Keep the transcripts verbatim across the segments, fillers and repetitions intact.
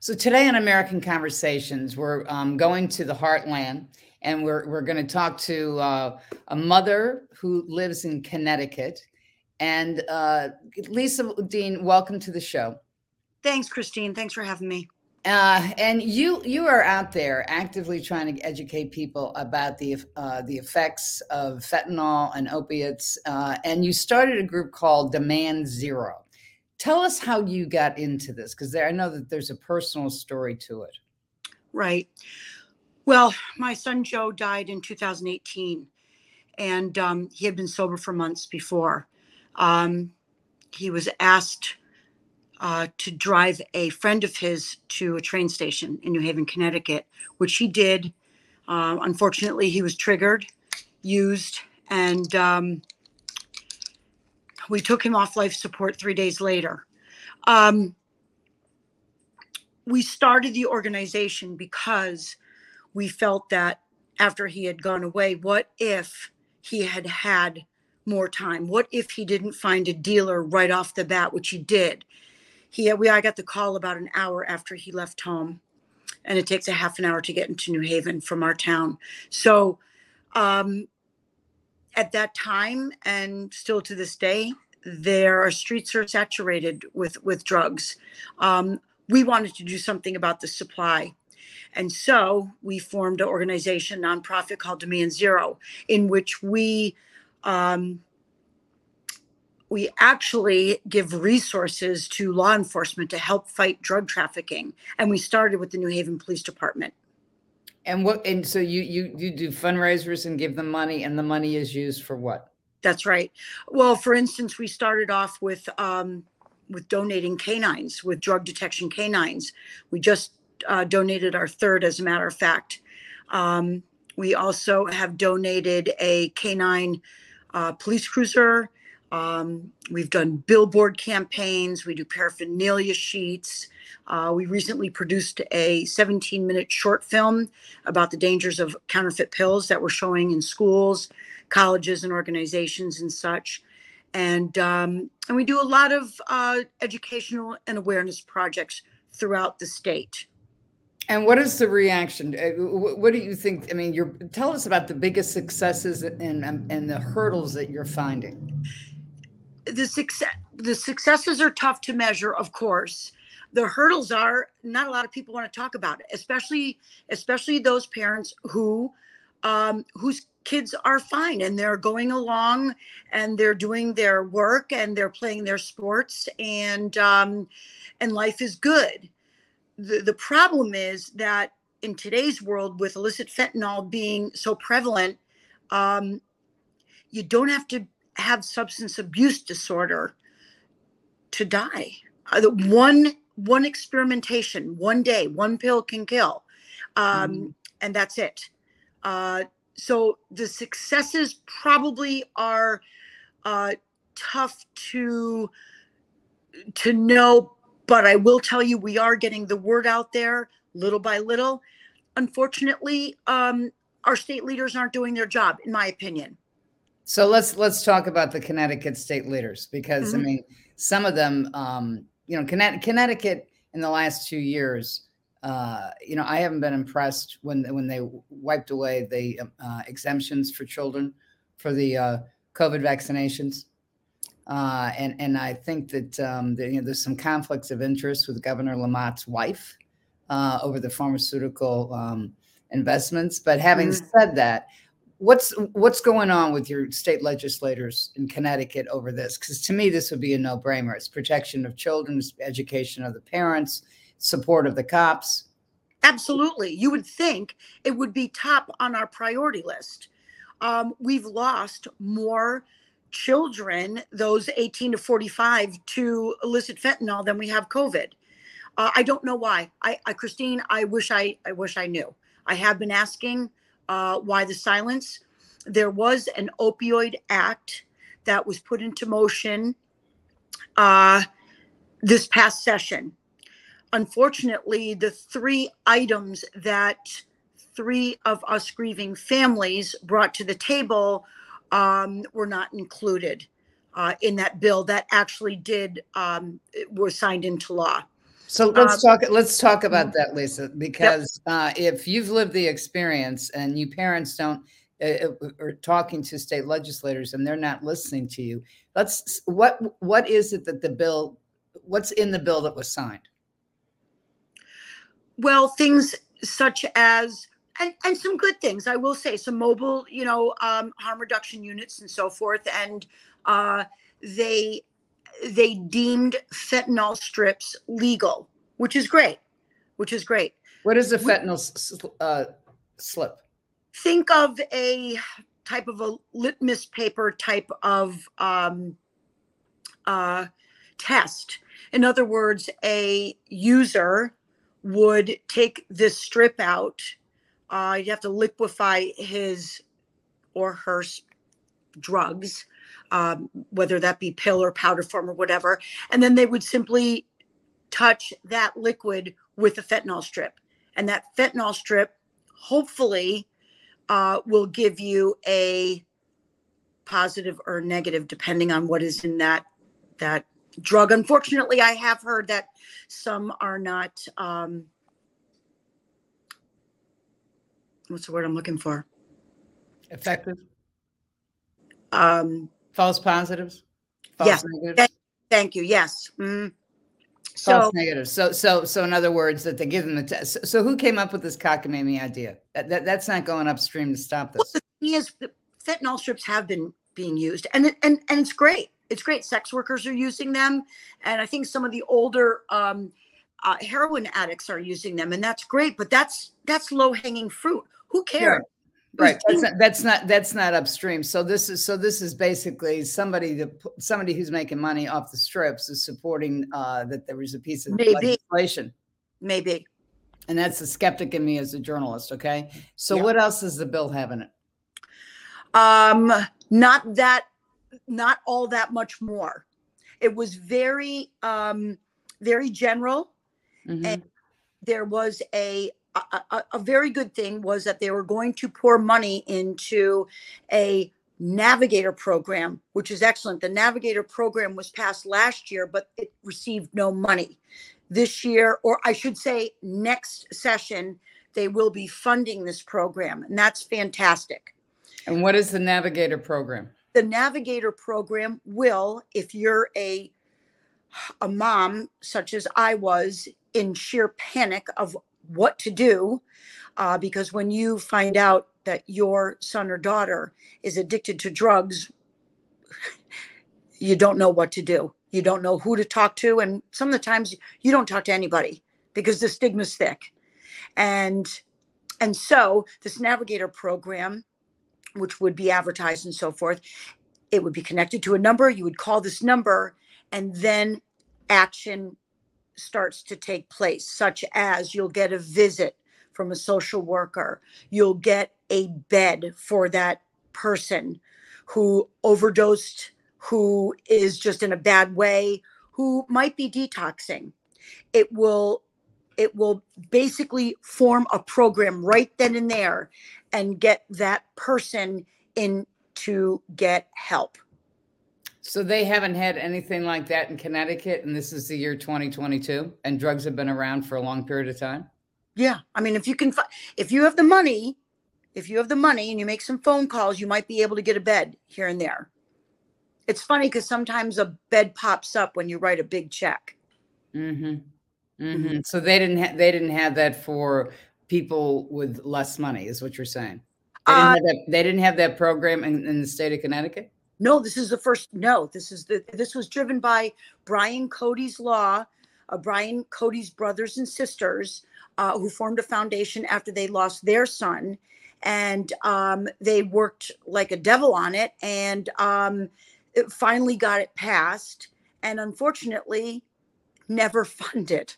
So today on American Conversations, we're um, going to the heartland, and we're we're going to talk to uh, a mother who lives in Connecticut. And uh, Lisa Deane, welcome to the show. Thanks, Christine. Thanks for having me. Uh, and you you are out there actively trying to educate people about the uh, the effects of fentanyl and opiates. Uh, and you started a group called Demand Zero. Tell us how you got into this, because I know that there's a personal story to it. Right. Well, my son Joe died in two thousand eighteen, and um, he had been sober for months before. Um, he was asked Uh, to drive a friend of his to a train station in New Haven, Connecticut, which he did. Uh, unfortunately, he was triggered, used, and um, we took him off life support three days later. Um, we started the organization because we felt that after he had gone away, what if he had had more time? What if he didn't find a dealer right off the bat, which he did? He, we, I got the call about an hour after he left home, and it takes a half an hour to get into New Haven from our town. So um, at that time, and still to this day, their streets are saturated with, with drugs. Um, we wanted to do something about the supply. And so we formed an organization, nonprofit called Demand Zero, in which we um, We actually give resources to law enforcement to help fight drug trafficking. And we started with the New Haven Police Department. And what? And so you you you do fundraisers and give them money, and the money is used for what? That's right. Well, for instance, we started off with um, with donating canines, with drug detection canines. We just uh, donated our third, as a matter of fact. Um, we also have donated a canine uh, police cruiser. Um, we've done billboard campaigns. We do paraphernalia sheets. Uh, we recently produced a seventeen minute short film about the dangers of counterfeit pills that we're showing in schools, colleges, and organizations and such. And, um, and we do a lot of uh, educational and awareness projects throughout the state. And what is the reaction? What do you think? I mean, you're, tell us about the biggest successes and, and the hurdles that you're finding. The success, the successes are tough to measure, of course. The hurdles are not a lot of people want to talk about it, especially especially those parents who um, whose kids are fine and they're going along and they're doing their work and they're playing their sports and um, and life is good. The the problem is that in today's world, with illicit fentanyl being so prevalent, um, you don't have to have substance abuse disorder to die. One, one experimentation, one day, one pill can kill. Um, mm. And that's it. Uh, so the successes probably are uh, tough to, to know, but I will tell you, we are getting the word out there little by little. Unfortunately, um, our state leaders aren't doing their job, in my opinion. So let's let's talk about the Connecticut state leaders, because, mm-hmm. I mean, some of them, um, you know, Connecticut in the last two years, uh, you know, I haven't been impressed when, when they wiped away the uh, exemptions for children for the uh, COVID vaccinations. Uh, and, and I think that, um, that, you know, there's some conflicts of interest with Governor Lamont's wife uh, over the pharmaceutical um, investments. But having mm-hmm. said that, What's what's going on with your state legislators in Connecticut over this? Because to me, this would be a no-brainer. It's protection of children, education of the parents, support of the cops. Absolutely. You would think it would be top on our priority list. Um, we've lost more children, those eighteen to forty-five, to illicit fentanyl than we have COVID. Uh, I don't know why. I, I Christine, I wish I, I wish I knew. I have been asking. Uh, why the silence? There was an opioid act that was put into motion uh, this past session. Unfortunately, the three items that three of us grieving families brought to the table um, were not included uh, in that bill that actually did um, was signed into law. So let's um, talk, let's talk about that, Lisa, because yep. uh, if you've lived the experience and you parents don't, uh, or talking to state legislators and they're not listening to you, let's, what, what is it that the bill, what's in the bill that was signed? Well, things such as, and, and some good things, I will say, some mobile, you know, um, harm reduction units and so forth. And uh, they, they deemed fentanyl strips legal, which is great, which is great. What is a fentanyl uh, slip? Think of a type of a litmus paper type of um, uh, test. In other words, a user would take this strip out. Uh, you have to liquefy his or her drugs, um, whether that be pill or powder form or whatever. And then they would simply touch that liquid with a fentanyl strip. And that fentanyl strip hopefully uh, will give you a positive or negative, depending on what is in that, that drug. Unfortunately, I have heard that some are not, um, what's the word I'm looking for? Effective. Um, false positives. False yes. negatives. Thank you. Yes. Mm. False so, negatives. So, so, so in other words, that they give them the test. So who came up with this cockamamie idea? That, that That's not going upstream to stop this. Well, the thing is, fentanyl strips have been being used and, it, and, and it's great. It's great. Sex workers are using them. And I think some of the older, um, uh, heroin addicts are using them, and that's great, but that's, that's low hanging fruit. Who cares? Yeah. Right. That's not, that's not, that's not upstream. So this is, so this is basically somebody that somebody who's making money off the strips is supporting uh, that there was a piece of Maybe. legislation. Maybe. And that's the skeptic in me as a journalist. Okay. So yeah. What else does the bill have in it? Um, not that, not all that much more. It was very, um, very general. Mm-hmm. And there was a, A, a, a very good thing was that they were going to pour money into a navigator program, which is excellent. The navigator program was passed last year, but it received no money. This year, or I should say next session, they will be funding this program, and that's fantastic. And what is the navigator program? The navigator program will, if you're a a mom, such as I was, in sheer panic of what to do, uh, because when you find out that your son or daughter is addicted to drugs, you don't know what to do. You don't know who to talk to. And some of the times you don't talk to anybody because the stigma's thick. And, and so this navigator program, which would be advertised and so forth, it would be connected to a number. You would call this number, and then action starts to take place, such as you'll get a visit from a social worker, you'll get a bed for that person who overdosed, who is just in a bad way, who might be detoxing. It will, it will basically form a program right then and there and get that person in to get help. So they haven't had anything like that in Connecticut, and this is the year twenty twenty-two, and drugs have been around for a long period of time? Yeah. I mean, if you can, if you have the money, if you have the money and you make some phone calls, you might be able to get a bed here and there. It's funny because sometimes a bed pops up when you write a big check. Mm-hmm. Mm-hmm. So they didn't, ha- they didn't have that for people with less money is what you're saying. They didn't, uh, have, that, they didn't have that program in, in the state of Connecticut? No, this is the first, no, this is the, this was driven by Brian Cody's law, uh, Brian Cody's brothers and sisters, uh, who formed a foundation after they lost their son, and um, they worked like a devil on it, and um, it finally got it passed, and unfortunately never funded.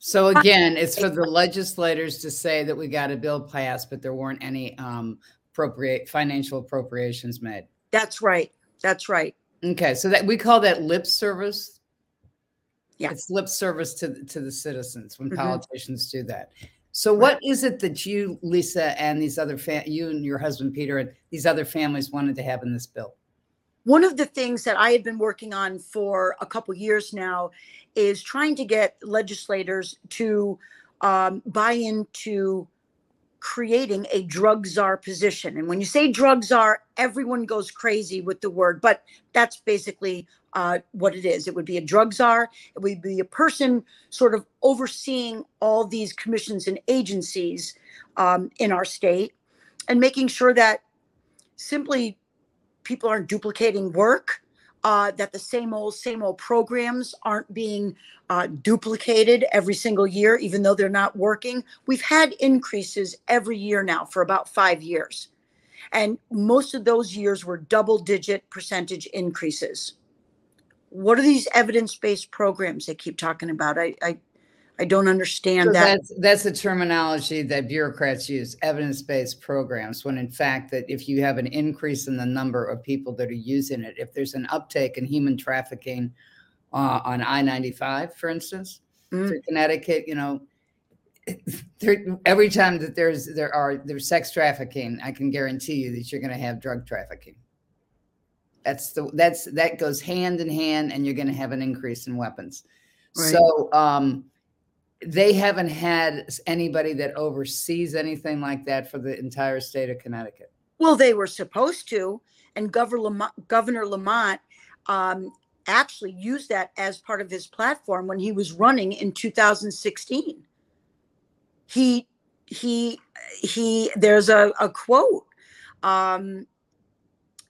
So again, it's for the legislators to say that we got a bill passed, but there weren't any um, appropriate financial appropriations made. That's right. That's right. Okay. So that we call that lip service. Yeah. It's lip service to, to the citizens when mm-hmm. politicians do that. So right. What is it that you, Lisa, and these other, fa- you and your husband, Peter, and these other families wanted to have in this bill? one of the things that I had been working on for a couple years now is trying to get legislators to um, buy into creating a drug czar position. And when you say drug czar, everyone goes crazy with the word, but that's basically uh, what it is. It would be a drug czar. It would be a person sort of overseeing all these commissions and agencies um, in our state and making sure that simply people aren't duplicating work, uh, that the same old, same old programs aren't being uh, duplicated every single year, even though they're not working. We've had increases every year now for about five years. And most of those years were double-digit percentage increases. What are these evidence-based programs they keep talking about? I, I, I don't understand so that. That's, that's the terminology that bureaucrats use, evidence-based programs, when in fact that if you have an increase in the number of people that are using it, if there's an uptake in human trafficking uh, on I ninety-five, for instance, mm. through Connecticut, you know, every time that there's there are there's sex trafficking, I can guarantee you that you're going to have drug trafficking. That's the that's that goes hand in hand, and you're going to have an increase in weapons. Right. So um, they haven't had anybody that oversees anything like that for the entire state of Connecticut. Well, they were supposed to, and Governor Lamont, Governor Lamont um, actually used that as part of his platform when he was running in two thousand sixteen. He, he, he, there's a, a quote um,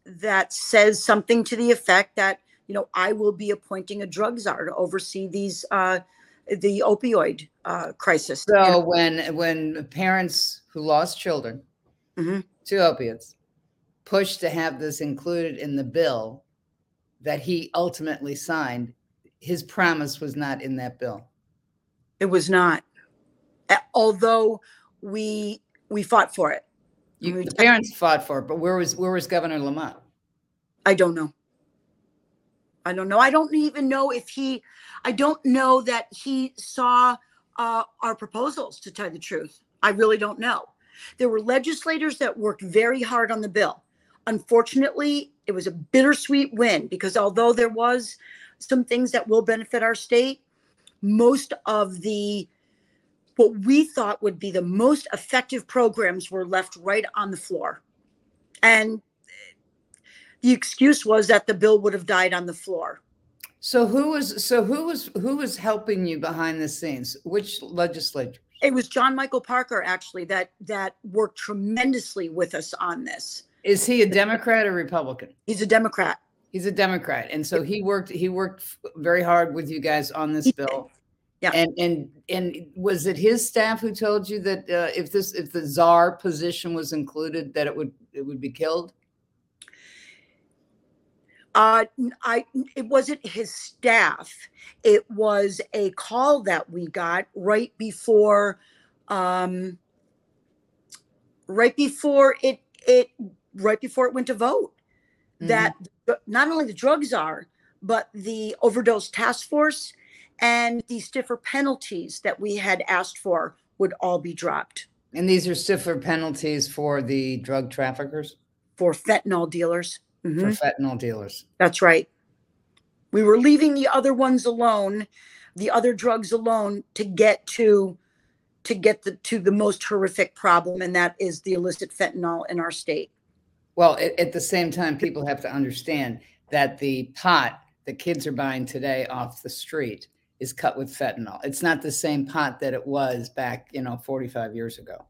that says something to the effect that, you know, I will be appointing a drug czar to oversee these, uh, the opioid uh, crisis. So you know? when, when parents who lost children mm-hmm. to opiates pushed to have this included in the bill that he ultimately signed, his promise was not in that bill. It was not. Although we we fought for it. You, the parents fought for it, but where was where was Governor Lamont? I don't know. I don't know. I don't even know if he, I don't know that he saw uh, our proposals, to tell the truth. I really don't know. There were legislators that worked very hard on the bill. Unfortunately, it was a bittersweet win because although there was some things that will benefit our state, most of the what we thought would be the most effective programs were left right on the floor. And the excuse was that the bill would have died on the floor. So who was so who was who was helping you behind the scenes? Which legislature? It was John Michael Parker, actually, that that worked tremendously with us on this. Is he a Democrat or Republican? He's a Democrat. He's a Democrat. And so he worked he worked very hard with you guys on this he bill. Did. Yeah. And and and was it his staff who told you that uh, if this if the czar position was included that it would it would be killed? Uh, I it wasn't his staff. It was a call that we got right before, um, right before it it right before it went to vote. Mm-hmm. That not only the drug czar, but the overdose task force and the stiffer penalties that we had asked for would all be dropped. And these are stiffer penalties for the drug traffickers? For fentanyl dealers. Mm-hmm. For fentanyl dealers. That's right. We were leaving the other ones alone, the other drugs alone, to get to to get the, to the most horrific problem, and that is the illicit fentanyl in our state. Well, at, at the same time, people have to understand that the pot that kids are buying today off the street is cut with fentanyl. It's not the same pot that it was back, you know, forty-five years ago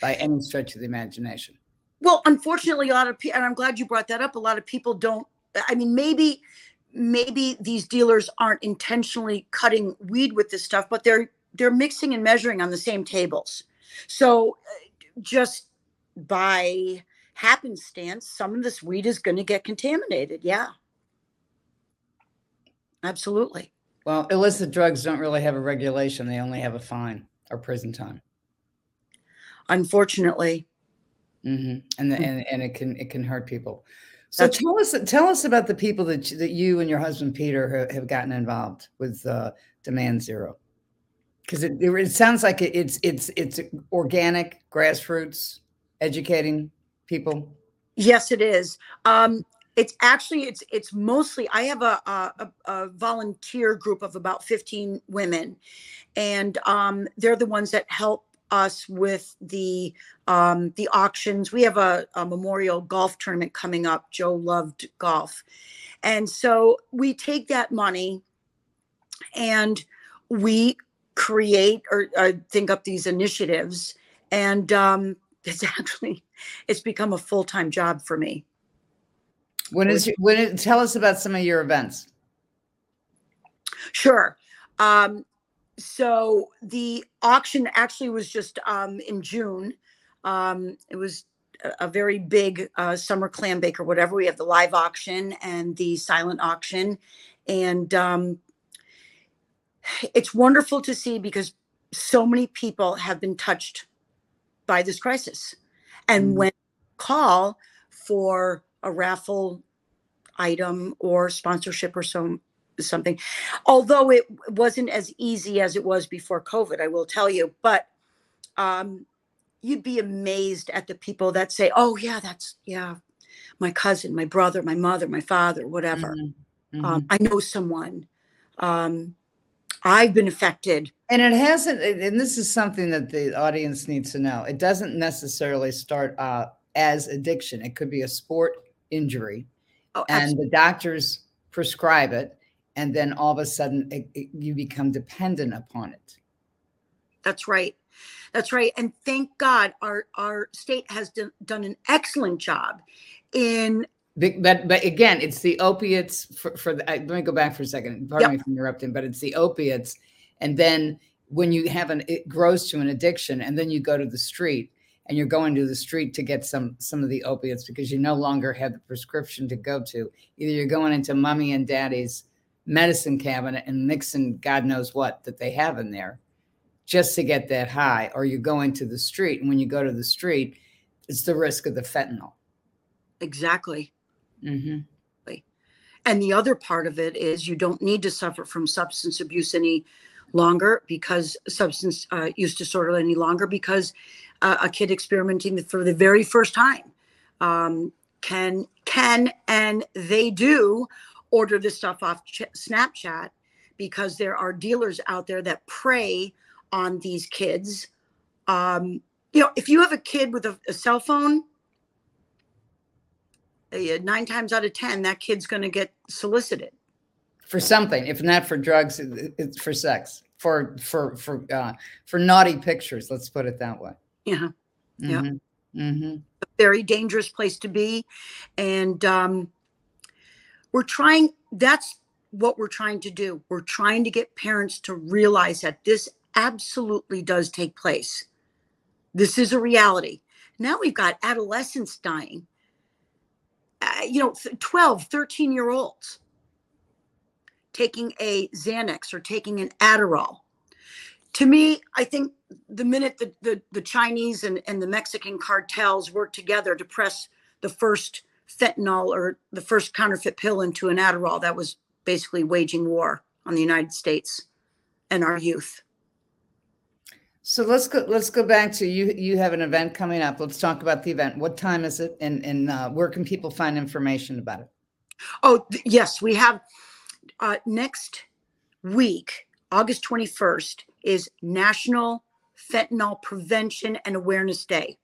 by any stretch of the imagination. Well, unfortunately, a lot of people, and I'm glad you brought that up, a lot of people don't, I mean, maybe maybe these dealers aren't intentionally cutting weed with this stuff, but they're they're mixing and measuring on the same tables. So just by happenstance, some of this weed is going to get contaminated. Yeah, absolutely. Well, illicit drugs don't really have a regulation. They only have a fine or prison time. Unfortunately. Mm-hmm. And, the, and and it can it can hurt people. So That's- tell us tell us about the people that you, that you and your husband, Peter, have gotten involved with uh, Demand Zero. Because it, it sounds like it, it's it's it's organic, grassroots, educating people. Yes, it is. Um, It's actually, it's it's mostly, I have a, a, a volunteer group of about fifteen women, and um, they're the ones that help us with the um, the auctions. We have a, a memorial golf tournament coming up. Joe loved golf. And so we take that money and we create or, or think up these initiatives. And um, it's actually, it's become a full-time job for me. When is when it, tell us about some of your events. Sure. Um, so the auction actually was just um, in June. Um, it was a, a very big uh, summer clam bake or whatever. We have the live auction and the silent auction. And um, it's wonderful to see because so many people have been touched by this crisis. And mm-hmm. when you call for a raffle item or sponsorship or some something, although it wasn't as easy as it was before COVID, I will tell you, but um, you'd be amazed at the people that say, oh yeah, that's, yeah, my cousin, my brother, my mother, my father, whatever. Mm-hmm. Mm-hmm. Um, I know someone, um, I've been affected. And it hasn't, and this is something that the audience needs to know. It doesn't necessarily start uh, as addiction. It could be a sport injury, oh, and the doctors prescribe it, and then all of a sudden it, it, you become dependent upon it. That's right. That's right. And thank God our our state has d- done an excellent job in. But but again, it's the opiates for, for the, let me go back for a second. Pardon yep. me for interrupting, but it's the opiates, and then when you have an it grows to an addiction, and then you go to the street. And you're going to the street to get some some of the opiates because you no longer have the prescription to go to. Either you're going into mommy and daddy's medicine cabinet and mixing God knows what that they have in there just to get that high, or you go into the street. And when you go to the street, it's the risk of the fentanyl. Exactly. Mm-hmm. And the other part of it is you don't need to suffer from substance abuse any longer because substance uh, use disorder any longer because Uh, a kid experimenting for the very first time um, can can and they do order this stuff off ch- Snapchat because there are dealers out there that prey on these kids. Um, you know, if you have a kid with a, a cell phone, uh, nine times out of ten, that kid's going to get solicited for something. If not for drugs, it's for sex, for for for uh, for naughty pictures. Let's put it that way. Yeah. Yeah. Mm-hmm. Mm-hmm. A very dangerous place to be. And um, we're trying, that's what we're trying to do. We're trying to get parents to realize that this absolutely does take place. This is a reality. Now we've got adolescents dying, uh, you know, twelve, thirteen year olds taking a Xanax or taking an Adderall. To me, I think the minute the, the, the Chinese and, and the Mexican cartels work together to press the first fentanyl or the first counterfeit pill into an Adderall, that was basically waging war on the United States and our youth. So let's go let's go back to you. You have an event coming up. Let's talk about the event. What time is it? And, and uh, where can people find information about it? Oh, th- yes, we have uh, next week, August twenty-first. Is National Fentanyl Prevention and Awareness Day.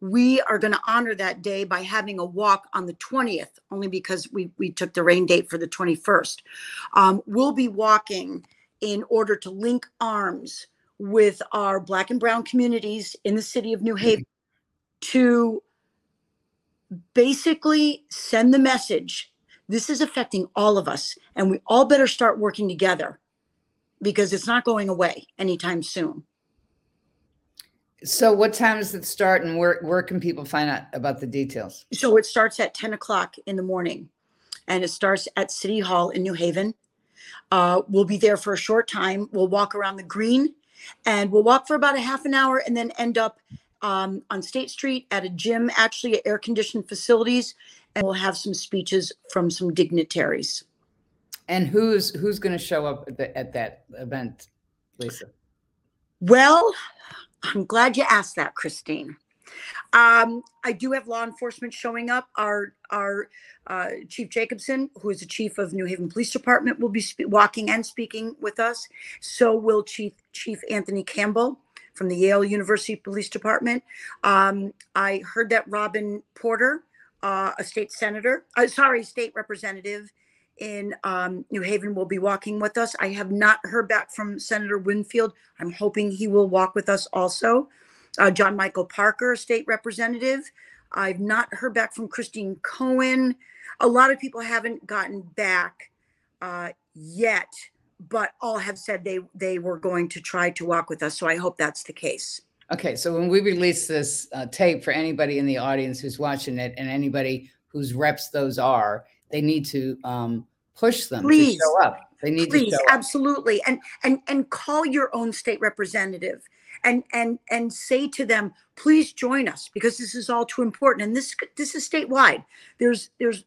We are going to honor that day by having a walk on the twentieth, only because we, we took the rain date for the twenty-first. Um, we'll be walking in order to link arms with our Black and Brown communities in the city of New Haven to basically send the message, this is affecting all of us, and we all better start working together, because it's not going away anytime soon. So what time does it start, and where, where can people find out about the details? So it starts at ten o'clock in the morning, and it starts at City Hall in New Haven. Uh, we'll be there for a short time. We'll walk around the green, and we'll walk for about a half an hour and then end up um, on State Street at a gym, actually at air-conditioned facilities, and we'll have some speeches from some dignitaries. And who's who's going to show up at, the, at that event, Lisa? Well, I'm glad you asked that, Christine. Um, I do have law enforcement showing up. Our our uh, Chief Jacobson, who is the chief of New Haven Police Department, will be sp- walking and speaking with us. So will Chief Chief Anthony Campbell from the Yale University Police Department. Um, I heard that Robin Porter, uh, a state senator, uh, sorry, state representative in um, New Haven, will be walking with us. I have not heard back from Senator Winfield. I'm hoping he will walk with us also. Uh, John Michael Parker, state representative. I've not heard back from Christine Cohen. A lot of people haven't gotten back uh, yet, but all have said they, they were going to try to walk with us. So I hope that's the case. Okay, so when we release this uh, tape, for anybody in the audience who's watching it and anybody whose reps those are, they need to um, push them Please. to show up. They need Please, to show up. Absolutely. And, and, and call your own state representative. And and and say to them, please join us, because this is all too important. And this this is statewide. There's there's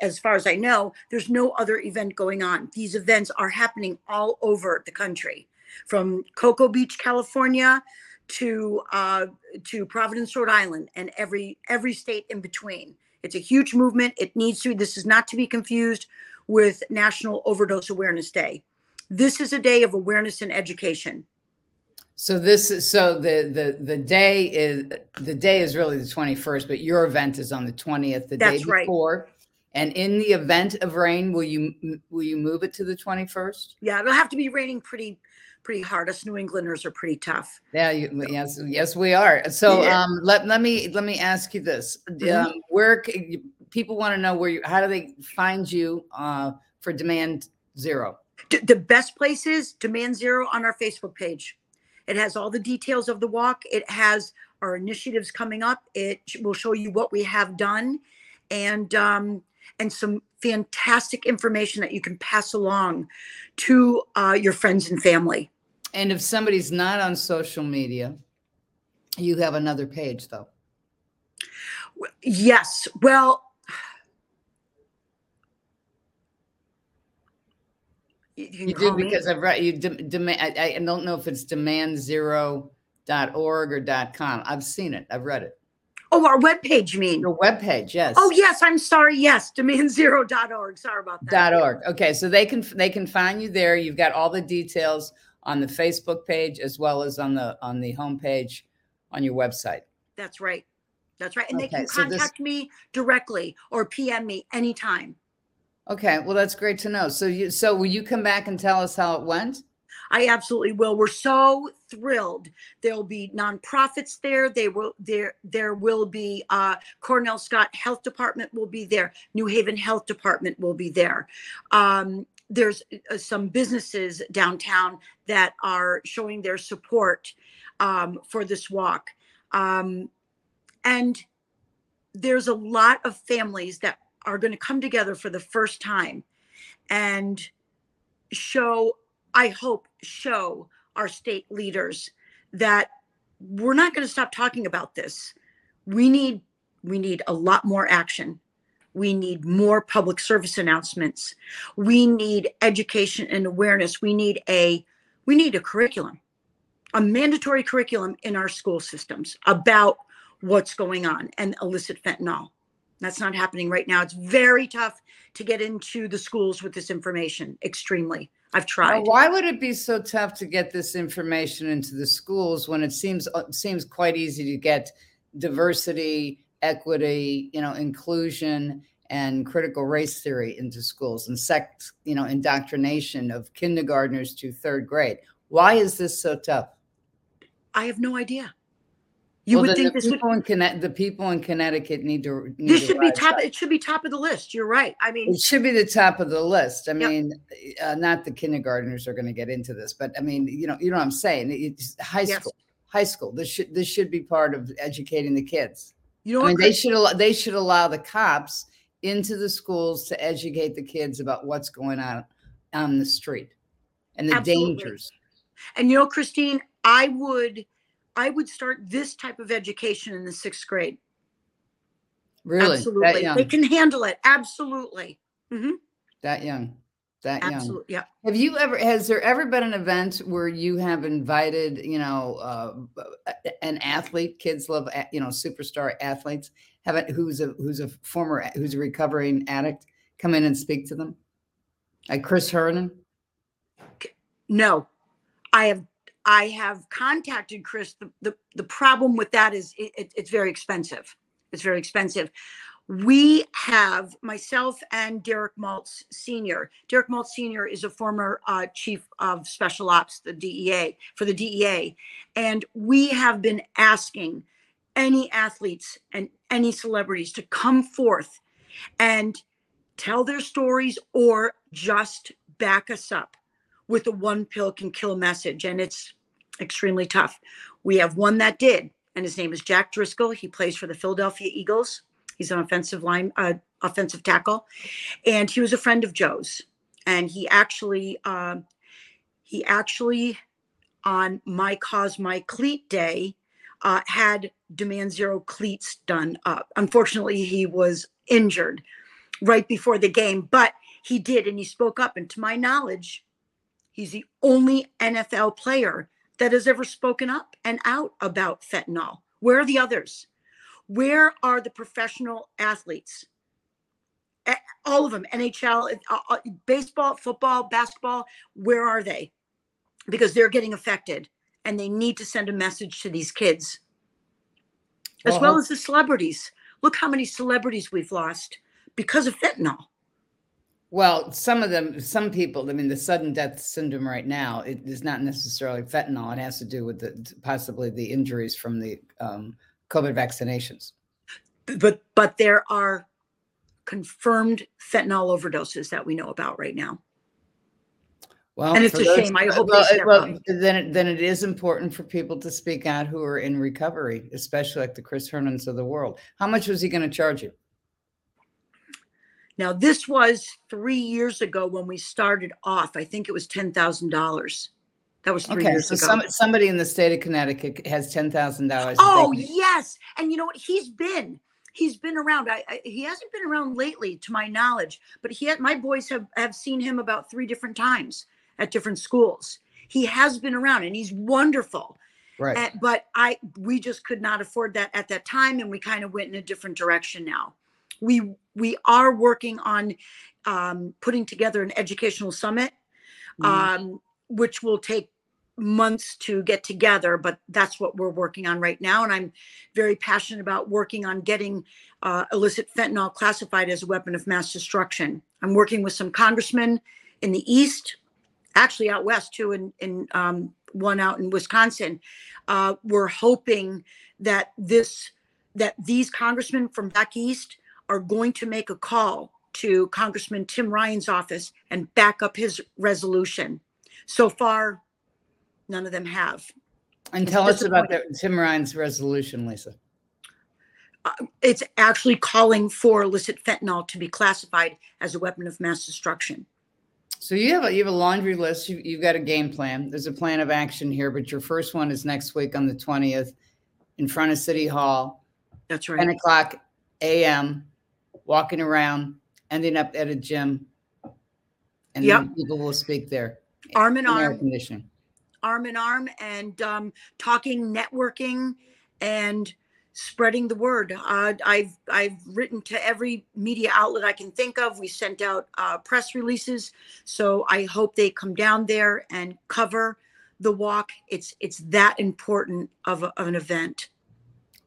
as far as I know, there's no other event going on. These events are happening all over the country, from Cocoa Beach, California, to uh, to Providence, Rhode Island, and every every state in between. It's a huge movement. It needs to. This is not to be confused with National Overdose Awareness Day. This is a day of awareness and education. So this is so the, the the day is the day is really the twenty-first, but your event is on the twentieth, the That's day before. Right. And in the event of rain, will you will you move it to the twenty-first? Yeah, it'll have to be raining pretty pretty hard. Us New Englanders are pretty tough. Yeah, you, yes, yes, we are. So yeah. um, let let me let me ask you this: mm-hmm. um, where people want to know where you, how do they find you uh, for Demand Zero? D- the best place is Demand Zero on our Facebook page. It has all the details of the walk. It has our initiatives coming up. It will show you what we have done and um, and some fantastic information that you can pass along to uh, your friends and family. And if somebody's not on social media, you have another page, though. Yes. Well, You, you do because me. I've read you. De- de- I, I don't know if it's demand zero dot org or .com. I've seen it. I've read it. Oh, our webpage, you mean? Your webpage, yes. Oh, yes. I'm sorry. Yes, demand zero dot org. Sorry about that. .org. Okay, so they can they can find you there. You've got all the details on the Facebook page as well as on the on the homepage on your website. That's right. That's right. And okay, they can so contact this- me directly or P M me anytime. Okay, well, that's great to know. So, you, so will you come back and tell us how it went? I absolutely will. We're so thrilled. There'll be nonprofits there. They will there. There will be uh, Cornell Scott Health Department will be there. New Haven Health Department will be there. Um, there's uh, some businesses downtown that are showing their support um, for this walk, um, and there's a lot of families that are going to come together for the first time and show, I hope, show our state leaders that we're not going to stop talking about this. We need, we need a lot more action. We need more public service announcements. We need education and awareness. We need a, we need a curriculum, a mandatory curriculum in our school systems about what's going on and illicit fentanyl. That's not happening right now. It's very tough to get into the schools with this information. Extremely. I've tried. Now, why would it be so tough to get this information into the schools when it seems seems quite easy to get diversity, equity, you know, inclusion, and critical race theory into schools and sex, you know, indoctrination of kindergartners to third grade? Why is this so tough? I have no idea. You well, would think the this people would, in Conne- the people in Connecticut need to. Need this to should be top. Up. It should be top of the list. You're right. I mean, it should be the top of the list. I yeah. mean, uh, not the kindergartners are going to get into this, but I mean, you know, you know what I'm saying. It's high yes. school, high school. This should this should be part of educating the kids. You know, I mean, they should al- they should allow the cops into the schools to educate the kids about what's going on on the street and the Absolutely. dangers. And you know, Christine, I would. I would start this type of education in the sixth grade. Really? Absolutely. That young. They can handle it. Absolutely. Mm-hmm. That young. that young. Absolutely, yeah. Have you ever, has there ever been an event where you have invited, you know, uh, an athlete? Kids love, you know, superstar athletes. Have it, who's a who's a former who's a recovering addict come in and speak to them, like Chris Herren? No, I have. I have contacted Chris. The, the, the problem with that is it, it, it's very expensive. It's very expensive. We have, myself and Derek Maltz Senior Derek Maltz Senior is a former uh, chief of special ops, the D E A, for the D E A. And we have been asking any athletes and any celebrities to come forth and tell their stories or just back us up with a one pill can kill message. And it's extremely tough. We have one that did, and his name is Jack Driscoll. He plays for the Philadelphia Eagles. He's an offensive line, uh, offensive tackle, and he was a friend of Joe's. And he actually, uh, he actually, on My Cause My Cleat Day, uh, had Demand Zero cleats done up. Unfortunately, he was injured right before the game, but he did, and he spoke up. And to my knowledge, he's the only N F L player that has ever spoken up and out about fentanyl. Where are the others? Where are the professional athletes? All of them, N H L, baseball, football, basketball, where are they? Because they're getting affected, and they need to send a message to these kids, as well, well as the celebrities. Look how many celebrities we've lost because of fentanyl. Well, some of them, some people, I mean, the sudden death syndrome right now, it is not necessarily fentanyl. It has to do with the, possibly the injuries from the um, COVID vaccinations. But but there are confirmed fentanyl overdoses that we know about right now. Well, and it's a those, shame. I hope well, they well, then, it, then it is important for people to speak out who are in recovery, especially like the Chris Hernans of the world. How much was he going to charge you? Now, this was three years ago when we started off. I think it was ten thousand dollars. That was three okay, years so ago. Some, somebody in the state of Connecticut has ten thousand dollars. Oh, yes. And you know what? He's been, he's been around. I, I, he hasn't been around lately to my knowledge, but he had, my boys have, have seen him about three different times at different schools. He has been around, and he's wonderful. Right. Uh, but I, we just could not afford that at that time. And we kind of went in a different direction now. We we are working on um, putting together an educational summit, um, mm. which will take months to get together, but that's what we're working on right now. And I'm very passionate about working on getting uh, illicit fentanyl classified as a weapon of mass destruction. I'm working with some congressmen in the East, actually out West too, in, in um, one out in Wisconsin. Uh, we're hoping that this that these congressmen from back East are going to make a call to Congressman Tim Ryan's office and back up his resolution. So far, none of them have. And it's tell us about the, Tim Ryan's resolution, Lisa. Uh, it's actually calling for illicit fentanyl to be classified as a weapon of mass destruction. So you have a, you have a laundry list. You, you've got a game plan. There's a plan of action here, but your first one is next week on the twentieth in front of City Hall. That's right. ten o'clock a m walking around, ending up at a gym, and yep. Then people will speak there. Arm in arm, arm in arm, and um, talking, networking, and spreading the word. Uh, I've I've written to every media outlet I can think of. We sent out uh, press releases, so I hope they come down there and cover the walk. It's it's that important of, a, of an event.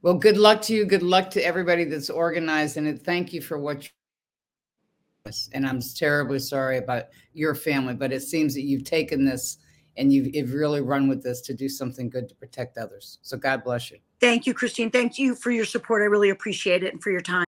Well, good luck to you. Good luck to everybody that's organized, and thank you for what you're doing. And I'm terribly sorry about your family, but it seems that you've taken this and you've, you've really run with this to do something good to protect others. So God bless you. Thank you, Christine. Thank you for your support. I really appreciate it, and for your time.